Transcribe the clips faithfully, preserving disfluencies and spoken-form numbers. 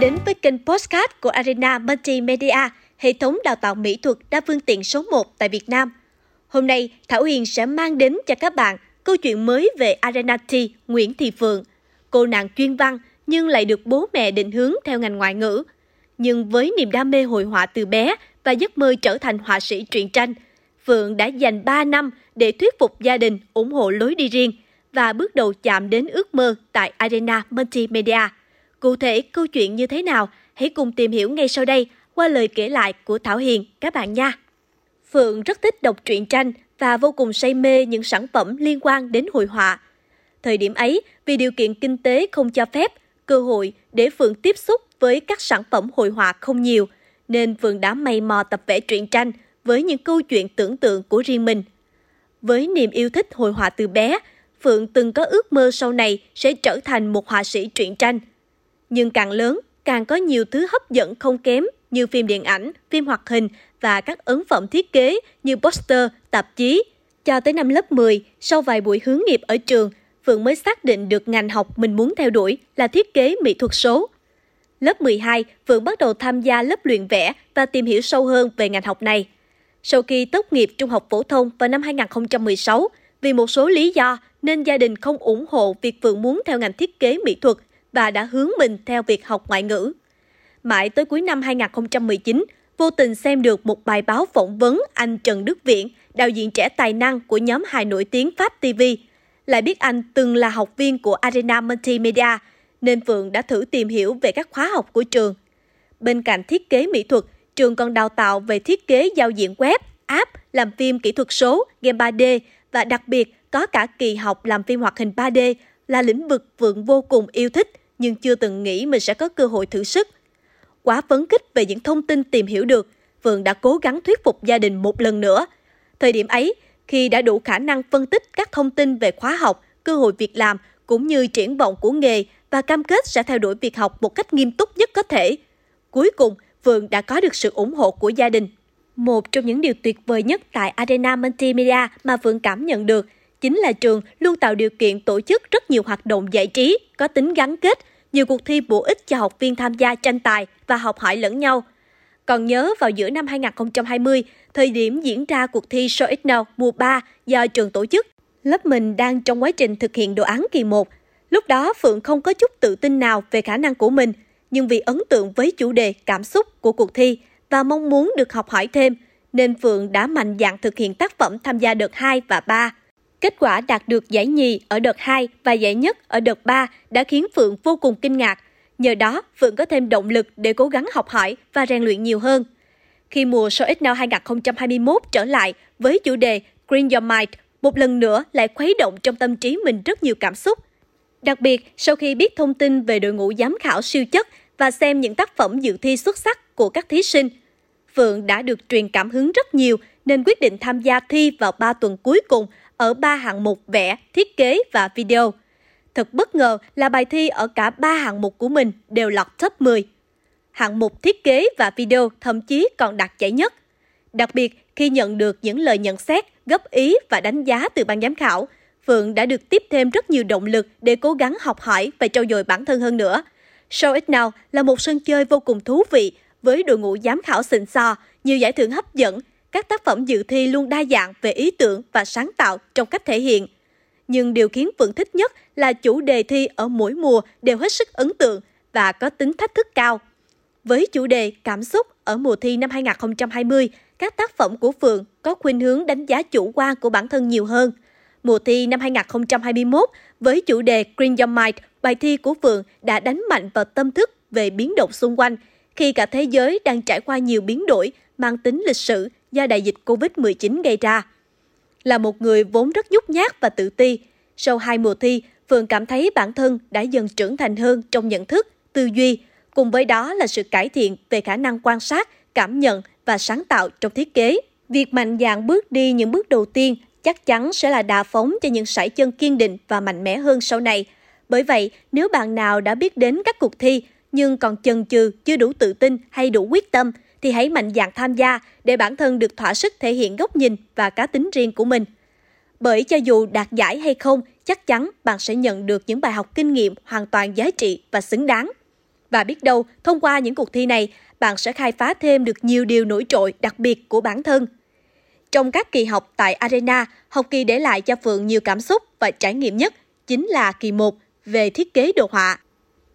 đến với kênh podcast của Arena Multimedia, hệ thống đào tạo mỹ thuật đa phương tiện số một tại Việt Nam. Hôm nay, Thảo Huyền sẽ mang đến cho các bạn câu chuyện mới về Arena T Nguyễn Thị Phượng. Cô nàng chuyên văn nhưng lại được bố mẹ định hướng theo ngành ngoại ngữ. Nhưng với niềm đam mê hội họa từ bé và giấc mơ trở thành họa sĩ truyện tranh, Phượng đã dành ba năm để thuyết phục gia đình ủng hộ lối đi riêng và bước đầu chạm đến ước mơ tại Arena Multimedia. Cụ thể câu chuyện như thế nào? Hãy cùng tìm hiểu ngay sau đây qua lời kể lại của Thảo Hiền các bạn nha. Phượng rất thích đọc truyện tranh và vô cùng say mê những sản phẩm liên quan đến hội họa. Thời điểm ấy, vì điều kiện kinh tế không cho phép, cơ hội để Phượng tiếp xúc với các sản phẩm hội họa không nhiều, nên Phượng đã mày mò tập vẽ truyện tranh với những câu chuyện tưởng tượng của riêng mình. Với niềm yêu thích hội họa từ bé, Phượng từng có ước mơ sau này sẽ trở thành một họa sĩ truyện tranh. Nhưng càng lớn, càng có nhiều thứ hấp dẫn không kém như phim điện ảnh, phim hoạt hình và các ấn phẩm thiết kế như poster, tạp chí. Cho tới năm lớp mười, sau vài buổi hướng nghiệp ở trường, Phượng mới xác định được ngành học mình muốn theo đuổi là thiết kế mỹ thuật số. Lớp mười hai, Phượng bắt đầu tham gia lớp luyện vẽ và tìm hiểu sâu hơn về ngành học này. Sau khi tốt nghiệp trung học phổ thông vào năm hai nghìn không trăm mười sáu, vì một số lý do nên gia đình không ủng hộ việc Phượng muốn theo ngành thiết kế mỹ thuật và đã hướng mình theo việc học ngoại ngữ. Mãi tới cuối năm hai nghìn không trăm mười chín, vô tình xem được một bài báo phỏng vấn anh Trần Đức Viện, đạo diễn trẻ tài năng của nhóm hài nổi tiếng Pháp ti vi. Lại biết anh từng là học viên của Arena Multimedia, nên Phượng đã thử tìm hiểu về các khóa học của trường. Bên cạnh thiết kế mỹ thuật, trường còn đào tạo về thiết kế giao diện web, app, làm phim kỹ thuật số, game ba D và đặc biệt có cả kỳ học làm phim hoạt hình ba D là lĩnh vực Phượng vô cùng yêu thích nhưng chưa từng nghĩ mình sẽ có cơ hội thử sức. Quá phấn khích về những thông tin tìm hiểu được, Phượng đã cố gắng thuyết phục gia đình một lần nữa. Thời điểm ấy, khi đã đủ khả năng phân tích các thông tin về khóa học, cơ hội việc làm cũng như triển vọng của nghề và cam kết sẽ theo đuổi việc học một cách nghiêm túc nhất có thể. Cuối cùng, Phượng đã có được sự ủng hộ của gia đình. Một trong những điều tuyệt vời nhất tại Arena Multimedia mà Phượng cảm nhận được chính là trường luôn tạo điều kiện tổ chức rất nhiều hoạt động giải trí, có tính gắn kết, nhiều cuộc thi bổ ích cho học viên tham gia tranh tài và học hỏi lẫn nhau. Còn nhớ vào giữa năm hai nghìn không trăm hai mươi, thời điểm diễn ra cuộc thi Show It Now mùa ba do trường tổ chức, lớp mình đang trong quá trình thực hiện đồ án kỳ một. Lúc đó Phượng không có chút tự tin nào về khả năng của mình, nhưng vì ấn tượng với chủ đề cảm xúc của cuộc thi và mong muốn được học hỏi thêm, nên Phượng đã mạnh dạn thực hiện tác phẩm tham gia đợt hai và ba. Kết quả đạt được giải nhì ở đợt hai và giải nhất ở đợt ba đã khiến Phượng vô cùng kinh ngạc. Nhờ đó, Phượng có thêm động lực để cố gắng học hỏi và rèn luyện nhiều hơn. Khi mùa Show It Now hai nghìn không trăm hai mươi mốt trở lại với chủ đề Green Your Mind, một lần nữa lại khuấy động trong tâm trí mình rất nhiều cảm xúc. Đặc biệt, sau khi biết thông tin về đội ngũ giám khảo siêu chất và xem những tác phẩm dự thi xuất sắc của các thí sinh, Phượng đã được truyền cảm hứng rất nhiều nên quyết định tham gia thi vào ba tuần cuối cùng ở ba hạng mục vẽ, thiết kế và video. Thật bất ngờ là bài thi ở cả ba hạng mục của mình đều lọt top mười. Hạng mục thiết kế và video thậm chí còn đạt giải nhất. Đặc biệt, khi nhận được những lời nhận xét, góp ý và đánh giá từ ban giám khảo, Phượng đã được tiếp thêm rất nhiều động lực để cố gắng học hỏi và trau dồi bản thân hơn nữa. Show It Now là một sân chơi vô cùng thú vị với đội ngũ giám khảo xịn sò, nhiều giải thưởng hấp dẫn, các tác phẩm dự thi luôn đa dạng về ý tưởng và sáng tạo trong cách thể hiện. Nhưng điều khiến Phượng thích nhất là chủ đề thi ở mỗi mùa đều hết sức ấn tượng và có tính thách thức cao. Với chủ đề cảm xúc ở mùa thi năm hai nghìn không trăm hai mươi, các tác phẩm của Phượng có khuynh hướng đánh giá chủ quan của bản thân nhiều hơn. Mùa thi năm hai nghìn không trăm hai mươi mốt, với chủ đề Green Your Mind, bài thi của Phượng đã đánh mạnh vào tâm thức về biến động xung quanh, khi cả thế giới đang trải qua nhiều biến đổi mang tính lịch sử do đại dịch Covid mười chín gây ra. Là một người vốn rất nhút nhát và tự ti, sau hai mùa thi, Phượng cảm thấy bản thân đã dần trưởng thành hơn trong nhận thức, tư duy, cùng với đó là sự cải thiện về khả năng quan sát, cảm nhận và sáng tạo trong thiết kế. Việc mạnh dạn bước đi những bước đầu tiên chắc chắn sẽ là đà phóng cho những sải chân kiên định và mạnh mẽ hơn sau này. Bởi vậy, nếu bạn nào đã biết đến các cuộc thi nhưng còn chần chừ, chưa đủ tự tin hay đủ quyết tâm, thì hãy mạnh dạn tham gia để bản thân được thỏa sức thể hiện góc nhìn và cá tính riêng của mình. Bởi cho dù đạt giải hay không, chắc chắn bạn sẽ nhận được những bài học kinh nghiệm hoàn toàn giá trị và xứng đáng. Và biết đâu, thông qua những cuộc thi này, bạn sẽ khai phá thêm được nhiều điều nổi trội đặc biệt của bản thân. Trong các kỳ học tại Arena, học kỳ để lại cho Phượng nhiều cảm xúc và trải nghiệm nhất chính là kỳ một về thiết kế đồ họa.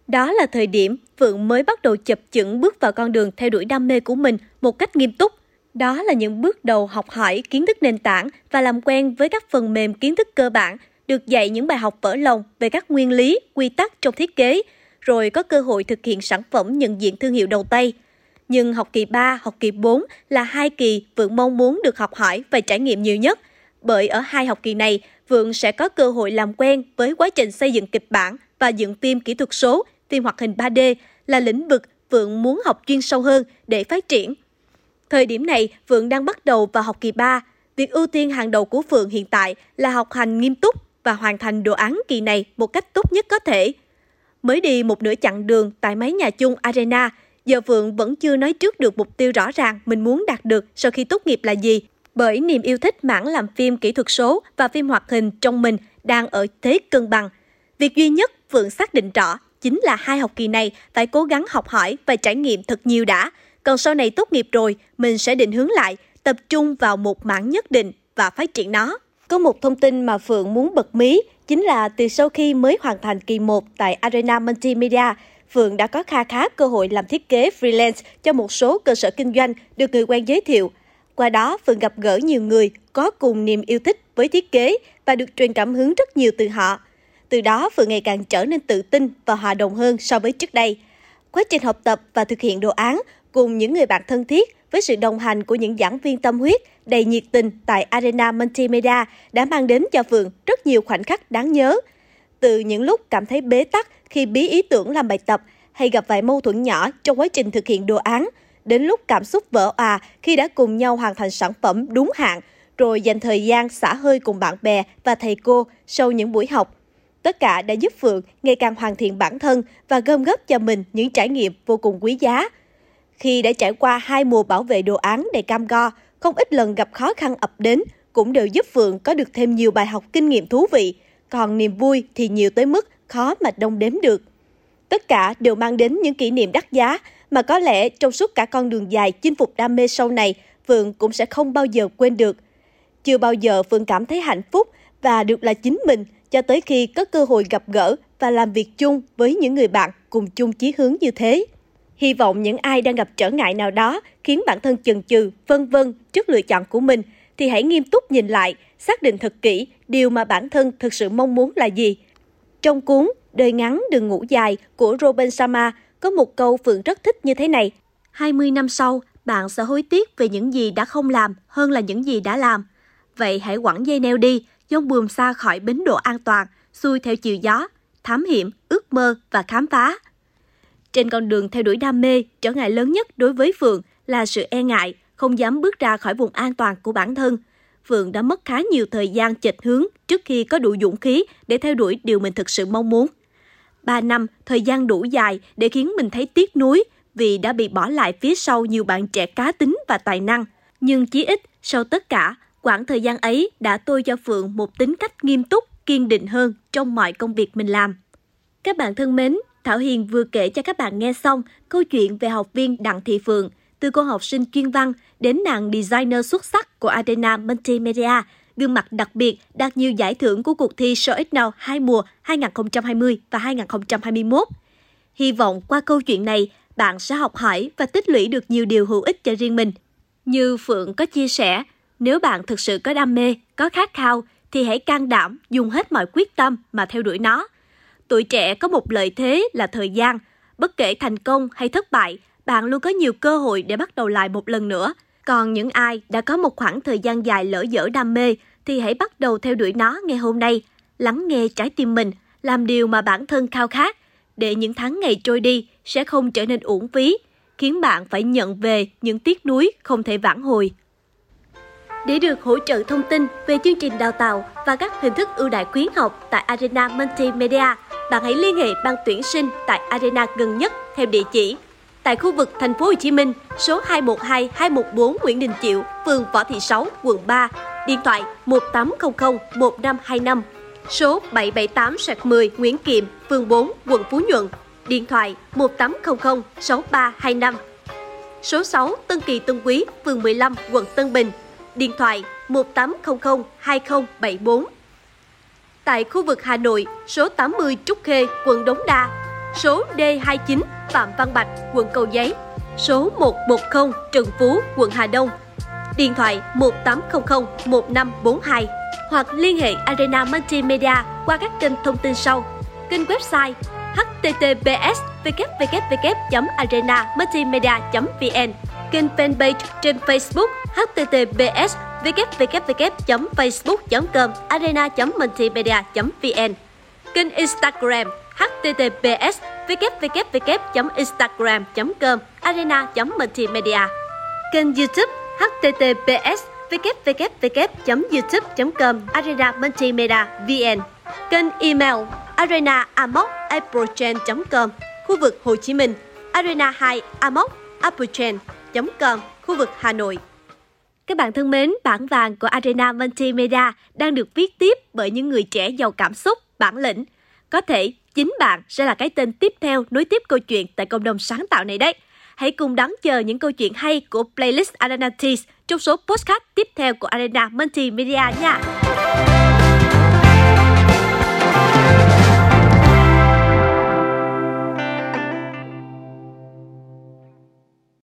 Đó là thời điểm Phượng mới bắt đầu chập chững bước vào con đường theo đuổi đam mê của mình một cách nghiêm túc. Đó là những bước đầu học hỏi kiến thức nền tảng và làm quen với các phần mềm kiến thức cơ bản, được dạy những bài học vỡ lòng về các nguyên lý, quy tắc trong thiết kế, rồi có cơ hội thực hiện sản phẩm nhận diện thương hiệu đầu tay. Nhưng học kỳ ba, học kỳ bốn là hai kỳ Vượng mong muốn được học hỏi và trải nghiệm nhiều nhất. Bởi ở hai học kỳ này, Vượng sẽ có cơ hội làm quen với quá trình xây dựng kịch bản và dựng phim kỹ thuật số, phim hoạt hình ba D là lĩnh vực Vượng muốn học chuyên sâu hơn để phát triển. Thời điểm này, Vượng đang bắt đầu vào học kỳ ba. Việc ưu tiên hàng đầu của Vượng hiện tại là học hành nghiêm túc và hoàn thành đồ án kỳ này một cách tốt nhất có thể. Mới đi một nửa chặng đường tại mái nhà chung Arena, giờ Phượng vẫn chưa nói trước được mục tiêu rõ ràng mình muốn đạt được sau khi tốt nghiệp là gì, bởi niềm yêu thích mảng làm phim kỹ thuật số và phim hoạt hình trong mình đang ở thế cân bằng. Việc duy nhất Phượng xác định rõ chính là hai học kỳ này phải cố gắng học hỏi và trải nghiệm thật nhiều đã, còn sau này tốt nghiệp rồi mình sẽ định hướng lại, tập trung vào một mảng nhất định và phát triển nó. Có một thông tin mà Phượng muốn bật mí chính là từ sau khi mới hoàn thành kỳ một tại Arena Multimedia, Phượng đã có kha khá cơ hội làm thiết kế freelance cho một số cơ sở kinh doanh được người quen giới thiệu. Qua đó, Phượng gặp gỡ nhiều người có cùng niềm yêu thích với thiết kế và được truyền cảm hứng rất nhiều từ họ. Từ đó, Phượng ngày càng trở nên tự tin và hòa đồng hơn so với trước đây. Quá trình học tập và thực hiện đồ án cùng những người bạn thân thiết với sự đồng hành của những giảng viên tâm huyết đầy nhiệt tình tại Arena Multimedia đã mang đến cho Phượng rất nhiều khoảnh khắc đáng nhớ. Từ những lúc cảm thấy bế tắc khi bí ý tưởng làm bài tập hay gặp vài mâu thuẫn nhỏ trong quá trình thực hiện đồ án, đến lúc cảm xúc vỡ òa khi đã cùng nhau hoàn thành sản phẩm đúng hạn, rồi dành thời gian xả hơi cùng bạn bè và thầy cô sau những buổi học. Tất cả đã giúp Phượng ngày càng hoàn thiện bản thân và gom góp cho mình những trải nghiệm vô cùng quý giá. Khi đã trải qua hai mùa bảo vệ đồ án đầy cam go, không ít lần gặp khó khăn ập đến cũng đều giúp Phượng có được thêm nhiều bài học kinh nghiệm thú vị, còn niềm vui thì nhiều tới mức khó mà đong đếm được. Tất cả đều mang đến những kỷ niệm đắt giá mà có lẽ trong suốt cả con đường dài chinh phục đam mê sau này, Phượng cũng sẽ không bao giờ quên được. Chưa bao giờ Phượng cảm thấy hạnh phúc và được là chính mình cho tới khi có cơ hội gặp gỡ và làm việc chung với những người bạn cùng chung chí hướng như thế. Hy vọng những ai đang gặp trở ngại nào đó khiến bản thân chần chừ, vân vân trước lựa chọn của mình thì hãy nghiêm túc nhìn lại, xác định thật kỹ điều mà bản thân thực sự mong muốn là gì. Trong cuốn Đời ngắn đừng ngủ dài của Robin Sharma có một câu Phượng rất thích như thế này: hai mươi năm sau, bạn sẽ hối tiếc về những gì đã không làm hơn là những gì đã làm. Vậy hãy quẳng dây neo đi, dông buồm xa khỏi bến đỗ an toàn, xuôi theo chiều gió, thám hiểm, ước mơ và khám phá. Trên con đường theo đuổi đam mê, trở ngại lớn nhất đối với Phượng là sự e ngại, không dám bước ra khỏi vùng an toàn của bản thân. Phượng đã mất khá nhiều thời gian chệch hướng trước khi có đủ dũng khí để theo đuổi điều mình thực sự mong muốn. ba năm, thời gian đủ dài để khiến mình thấy tiếc nuối vì đã bị bỏ lại phía sau nhiều bạn trẻ cá tính và tài năng. Nhưng chí ít, sau tất cả, quãng thời gian ấy đã tôi cho Phượng một tính cách nghiêm túc, kiên định hơn trong mọi công việc mình làm. Các bạn thân mến, Thảo Huyền vừa kể cho các bạn nghe xong câu chuyện về học viên Đặng Thị Phượng, từ cô học sinh chuyên văn đến nàng designer xuất sắc của Arena Multimedia, gương mặt đặc biệt đạt nhiều giải thưởng của cuộc thi Show It Now hai mùa hai nghìn không trăm hai mươi và hai nghìn không trăm hai mươi mốt. Hy vọng qua câu chuyện này, bạn sẽ học hỏi và tích lũy được nhiều điều hữu ích cho riêng mình. Như Phượng có chia sẻ, nếu bạn thực sự có đam mê, có khát khao, thì hãy can đảm dùng hết mọi quyết tâm mà theo đuổi nó. Tuổi trẻ có một lợi thế là thời gian. Bất kể thành công hay thất bại, bạn luôn có nhiều cơ hội để bắt đầu lại một lần nữa. Còn những ai đã có một khoảng thời gian dài lỡ dở đam mê thì hãy bắt đầu theo đuổi nó ngay hôm nay. Lắng nghe trái tim mình, làm điều mà bản thân khao khát, để những tháng ngày trôi đi sẽ không trở nên uổng phí, khiến bạn phải nhận về những tiếc nuối không thể vãn hồi. Để được hỗ trợ thông tin về chương trình đào tạo và các hình thức ưu đãi khuyến học tại Arena Multimedia, bạn hãy liên hệ ban tuyển sinh tại Arena gần nhất theo địa chỉ tại khu vực thành phố Hồ Chí Minh, số hai một hai hai một bốn Nguyễn Đình Chiểu, phường Võ Thị Sáu, quận ba, điện thoại một tám không không một năm hai năm, số bảy bảy tám mười Nguyễn Kiệm, phường bốn, quận Phú Nhuận. điện thoại một tám không không sáu ba hai năm. Số sáu Tân Kỳ Tân Quý, phường mười lăm, quận Tân Bình, điện thoại một tám không không hai không bảy bốn. Tại khu vực Hà Nội, số tám mươi Trúc Khê, quận Đống Đa, số D hai chín Phạm Văn Bạch, quận Cầu Giấy, số một một không Trần Phú, quận Hà Đông, điện thoại một tám không không một năm bốn hai, hoặc liên hệ Arena Multimedia qua các kênh thông tin sau: kênh website h t t p s w w w chấm arena multimedia chấm v n, kênh fanpage trên Facebook h t t p s w w w chấm facebook chấm com arena chấm multimedia chấm v n, kênh Instagram h t t p s w w w chấm instagram chấm com arena chấm multimedia, kênh YouTube h t t p s w w w chấm youtube chấm com arena multimedia v n, kênh email arena a m o c a p p l e c h a i n chấm com, khu vực Hồ Chí Minh, arena hai a m o c a p p l e c h a i n chấm com, khu vực Hà Nội. Các bạn thân mến, bản vàng của Arena Multimedia đang được viết tiếp bởi những người trẻ giàu cảm xúc, bản lĩnh. Có thể chính bạn sẽ là cái tên tiếp theo nối tiếp câu chuyện tại cộng đồng sáng tạo này đấy. Hãy cùng đón chờ những câu chuyện hay của playlist Arena Teas trong số podcast tiếp theo của Arena Multimedia nha.